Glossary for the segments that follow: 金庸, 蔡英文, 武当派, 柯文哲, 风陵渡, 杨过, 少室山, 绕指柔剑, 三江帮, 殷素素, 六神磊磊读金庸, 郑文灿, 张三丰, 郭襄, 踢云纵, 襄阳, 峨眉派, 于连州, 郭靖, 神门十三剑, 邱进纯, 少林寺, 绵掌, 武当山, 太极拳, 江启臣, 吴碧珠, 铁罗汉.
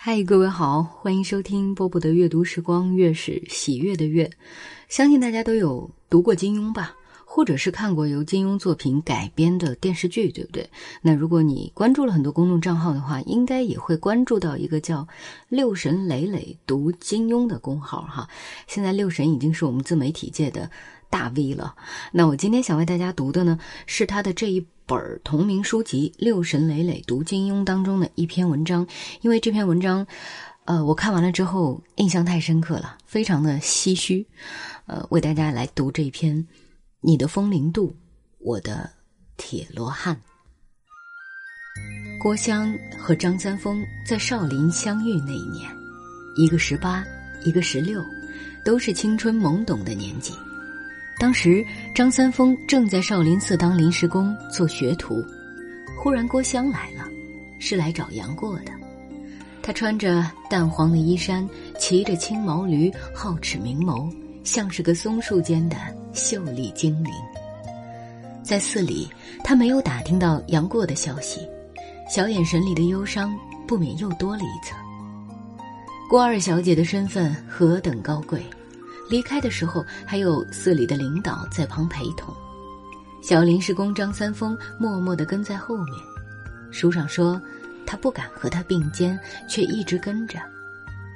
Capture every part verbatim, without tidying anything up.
嗨，各位好，欢迎收听波波的阅读时光，月是喜悦的月。相信大家都有读过金庸吧，或者是看过由金庸作品改编的电视剧，对不对？那如果你关注了很多公众账号的话，应该也会关注到一个叫六神磊磊读金庸的公号哈。现在六神已经是我们自媒体界的大 V 了。那我今天想为大家读的呢，是他的这一本同名书籍《六神磊磊读金庸》当中的一篇文章。因为这篇文章呃，我看完了之后印象太深刻了，非常的唏嘘，呃，为大家来读这一篇《你的风铃渡，我的铁罗汉》。郭襄和张三丰在少林相遇那一年，一个十八，一个十六，都是青春懵懂的年纪。当时张三丰正在少林寺当临时工做学徒，忽然郭襄来了，是来找杨过的。他穿着淡黄的衣衫，骑着青毛驴，皓齿明眸，像是个松树间的秀丽精灵。在寺里，他没有打听到杨过的消息，小眼神里的忧伤不免又多了一层。郭二小姐的身份何等高贵，离开的时候还有寺里的领导在旁陪同。小临时工张三丰默默地跟在后面，书上说他不敢和他并肩，却一直跟着。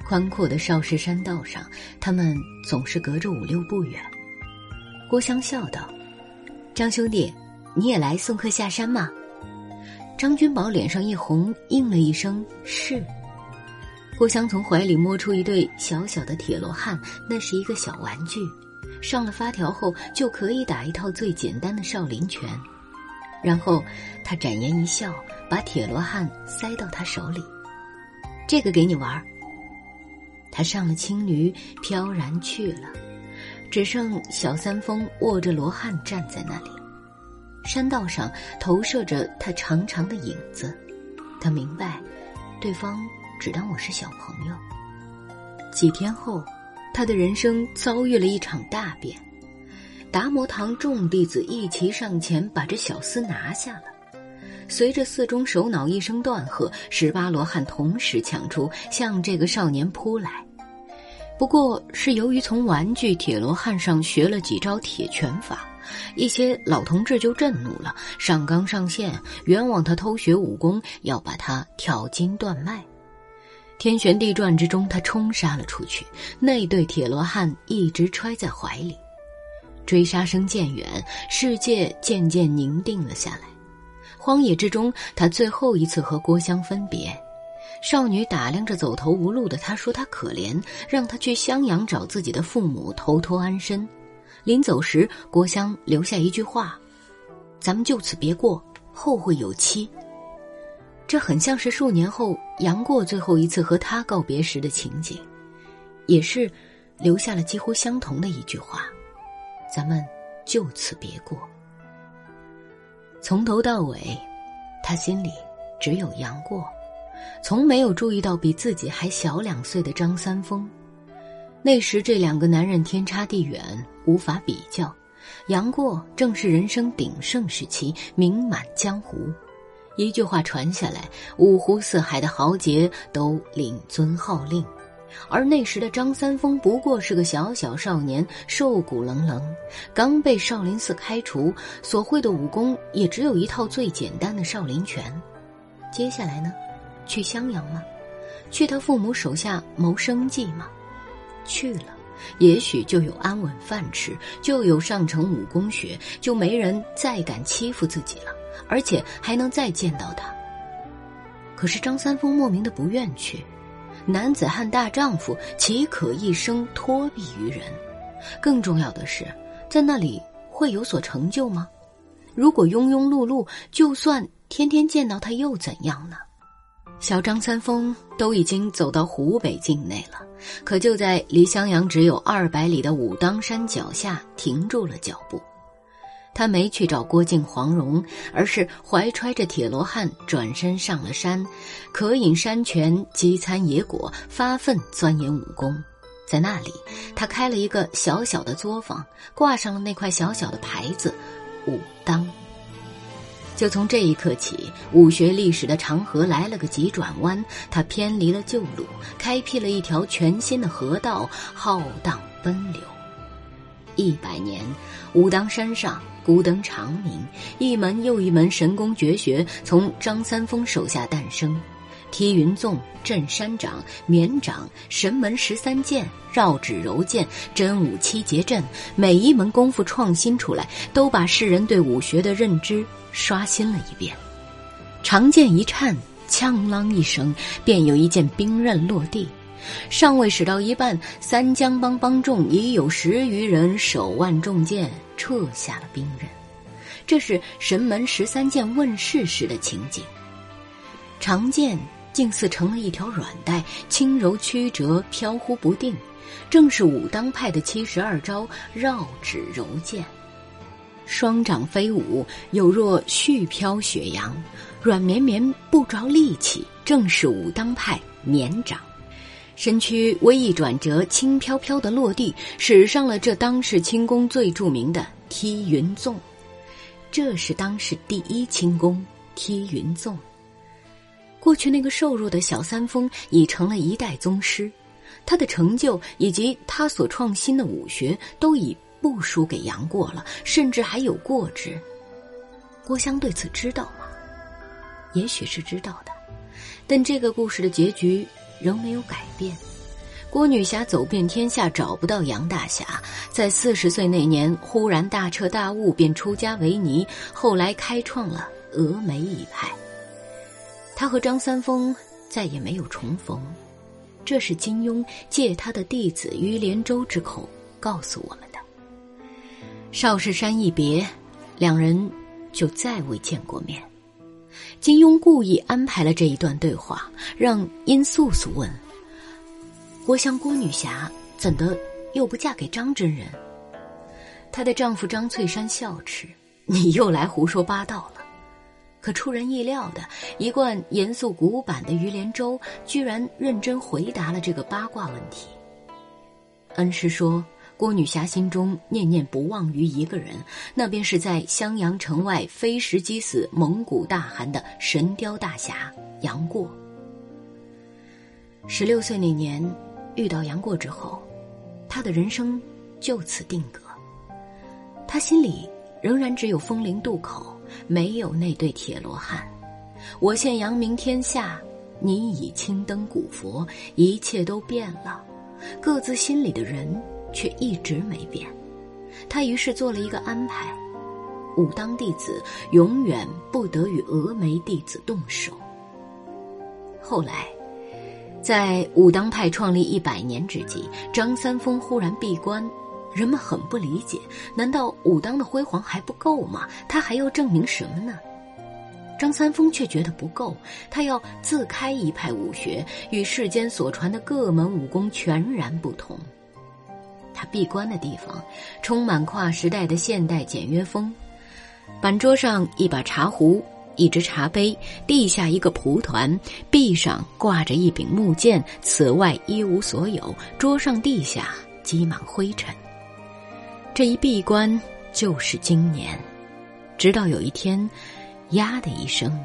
宽阔的少室山道上，他们总是隔着五六步远。郭襄笑道：“张兄弟，你也来送客下山吗？”张君宝脸上一红，应了一声是。郭襄从怀里摸出一对小小的铁罗汉，那是一个小玩具，上了发条后就可以打一套最简单的少林拳。然后他展颜一笑，把铁罗汉塞到他手里：“这个给你玩。”他上了青驴，飘然去了，只剩小三丰握着罗汉站在那里。山道上投射着他长长的影子，他明白对方只当我是小朋友。几天后，他的人生遭遇了一场大变。达摩堂众弟子一齐上前，把这小厮拿下了。随着寺中首脑一声断喝，十八罗汉同时抢出，向这个少年扑来。不过是由于从玩具铁罗汉上学了几招铁拳法，一些老同志就震怒了，上纲上线，冤枉他偷学武功，要把他挑筋断脉。天旋地转之中，他冲杀了出去，那对铁罗汉一直揣在怀里。追杀声渐远，世界渐渐宁定了下来。荒野之中，他最后一次和郭襄分别。少女打量着走投无路的他，说他可怜，让他去襄阳找自己的父母投托安身。临走时，郭襄留下一句话：“咱们就此别过，后会有期。”这很像是数年后杨过最后一次和他告别时的情景，也是留下了几乎相同的一句话：“咱们就此别过。”从头到尾，他心里只有杨过，从没有注意到比自己还小两岁的张三丰。那时这两个男人天差地远，无法比较。杨过正是人生鼎盛时期，名满江湖。一句话传下来，五湖四海的豪杰都领尊号令，而那时的张三丰不过是个小小少年，瘦骨冷冷，刚被少林寺开除，所会的武功也只有一套最简单的少林拳。接下来呢？去襄阳吗？去他父母手下谋生计吗？去了，也许就有安稳饭吃，就有上乘武功学，就没人再敢欺负自己了，而且还能再见到他。可是张三丰莫名的不愿去，男子汉大丈夫，岂可一生托庇于人？更重要的是，在那里会有所成就吗？如果庸庸碌碌，就算天天见到他又怎样呢？小张三丰都已经走到湖北境内了，可就在离襄阳只有二百里的武当山脚下停住了脚步。他没去找郭靖、黄蓉，而是怀揣着铁罗汉转身上了山，渴饮山泉，饥餐野果，发奋钻研武功。在那里，他开了一个小小的作坊，挂上了那块小小的牌子：武当。就从这一刻起，武学历史的长河来了个急转弯，它偏离了旧路，开辟了一条全新的河道，浩荡奔流。一百年，武当山上古灯长明，一门又一门神功绝学从张三丰手下诞生。踢云纵、震山掌、绵掌、神门十三剑、绕指柔剑、真武七节阵，每一门功夫创新出来，都把世人对武学的认知刷新了一遍。长剑一颤，呛啷一声，便有一件兵刃落地。尚未使到一半，三江帮帮众已有十余人手腕中箭，撤下了兵刃。这是神门十三剑问世时的情景。长剑竟似成了一条软带，轻柔曲折，飘忽不定，正是武当派的七十二招绕指柔剑。双掌飞舞，有若絮飘雪扬，软绵绵不着力气，正是武当派绵掌。身躯微一转折，轻飘飘的落地，使上了这当世轻功最著名的踢云纵。这是当世第一轻功踢云纵。过去那个瘦弱的小三丰已成了一代宗师，他的成就以及他所创新的武学都已不输给杨过了，甚至还有过之。郭襄对此知道吗？也许是知道的，但这个故事的结局仍没有改变。郭女侠走遍天下找不到杨大侠，在四十岁那年忽然大彻大悟，便出家为尼，后来开创了峨眉一派。他和张三丰再也没有重逢，这是金庸借他的弟子于连州之口告诉我们的。少室山一别，两人就再未见过面。金庸故意安排了这一段对话，让殷素素问：郭襄郭女侠怎的又不嫁给张真人？她的丈夫张翠山笑斥：你又来胡说八道了。可出人意料的，一贯严肃古板的于连州居然认真回答了这个八卦问题。恩师说，郭女侠心中念念不忘于一个人，那便是在襄阳城外飞石击死蒙古大汗的神雕大侠杨过。十六岁那年遇到杨过之后，他的人生就此定格。他心里仍然只有风陵渡口，没有那对铁罗汉。我现扬名天下，你已青灯古佛，一切都变了，各自心里的人却一直没变。他于是做了一个安排，武当弟子永远不得与峨眉弟子动手。后来在武当派创立一百年之际，张三丰忽然闭关，人们很不理解，难道武当的辉煌还不够吗？他还要证明什么呢？张三丰却觉得不够，他要自开一派武学，与世间所传的各门武功全然不同。他闭关的地方充满跨时代的现代简约风，板桌上一把茶壶，一只茶杯，地下一个蒲团，壁上挂着一柄木剑，此外一无所有，桌上地下积满灰尘。这一闭关就是今年，直到有一天，呀的一声，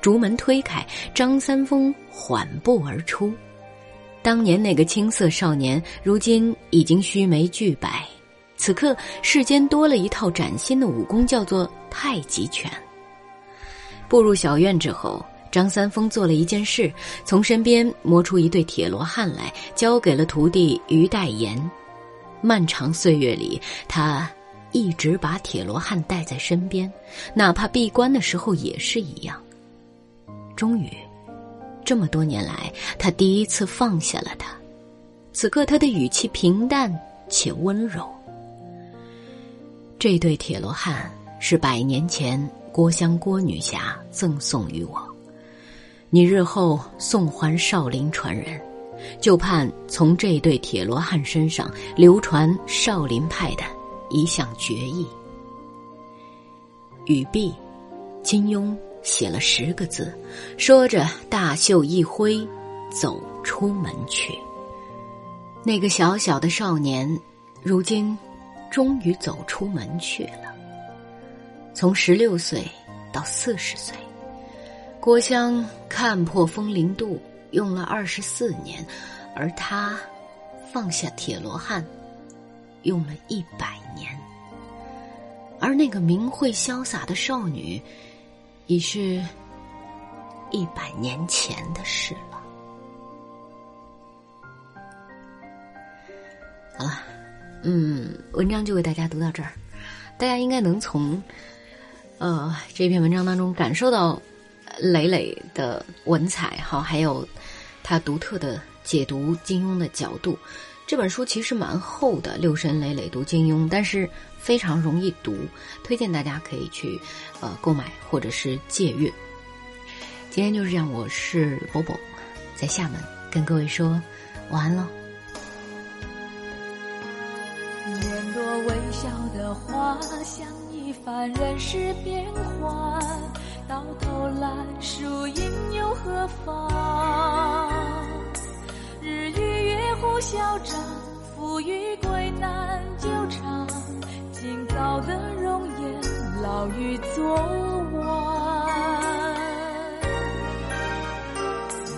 竹门推开，张三丰缓步而出。当年那个青涩少年，如今已经须眉俱白。此刻世间多了一套崭新的武功，叫做太极拳。步入小院之后，张三丰做了一件事，从身边磨出一对铁罗汉来，交给了徒弟于代言。漫长岁月里，他一直把铁罗汉带在身边，哪怕闭关的时候也是一样。终于，这么多年来，他第一次放下了他。此刻他的语气平淡且温柔。这对铁罗汉是百年前郭襄郭女侠赠送于我，你日后送还少林传人，就盼从这对铁罗汉身上流传少林派的一项绝艺。语毕，金庸写了十个字，说着大袖一挥，走出门去。那个小小的少年，如今终于走出门去了。从十六岁到四十岁。郭襄看破风陵渡用了二十四年，而他放下铁罗汉用了一百年。而那个明慧潇洒的少女，已是一百年前的事了。好了，嗯，文章就为大家读到这儿。大家应该能从呃这篇文章当中感受到磊磊的文采哈，还有他独特的解读金庸的角度。这本书其实蛮厚的，六神磊磊读金庸，但是非常容易读，推荐大家可以去呃购买或者是借阅。今天就是这样，我是波波，在厦门跟各位说晚安咯。年多微笑的花，像一番人世变幻，到头来输赢又何妨？日与月互消长，富与贵难久长。今早的容颜，老于昨晚。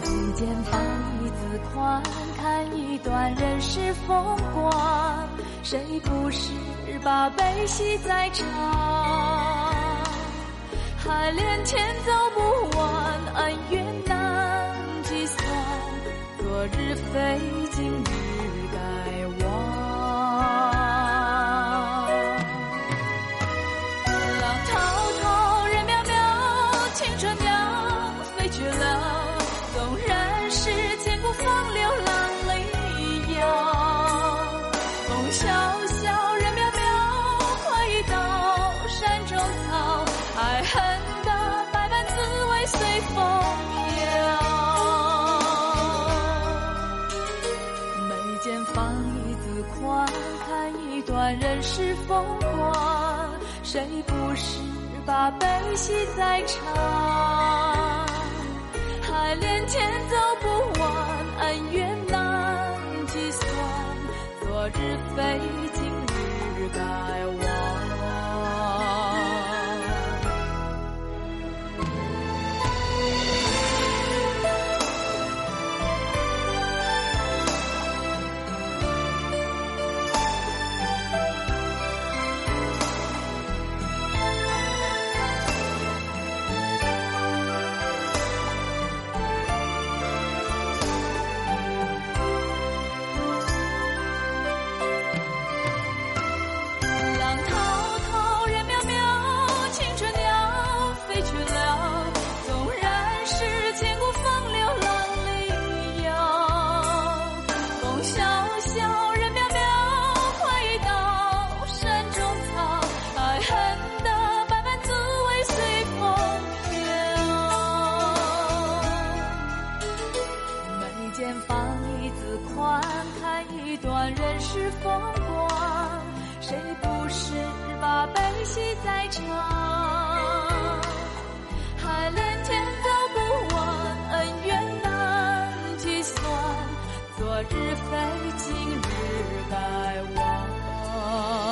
一间房，一字宽，看一段人世风光。谁不是把悲喜在尝？海连天走不完，恩怨难计算。昨日非，今日该忘。浪滔滔，人渺渺，青春鸟飞去了。纵然是千古风流浪里摇，风萧萧，人渺渺，花已到山中草，爱恨的百般滋味随风飘。眉间放一字宽，看一段人世风光，谁不是把悲喜在尝？海连天走不完，恩怨难计算。昨日非，今日该忘。人世风光，谁不是把悲喜在尝？海连天走不完，恩怨难计算。昨日非，今日该忘。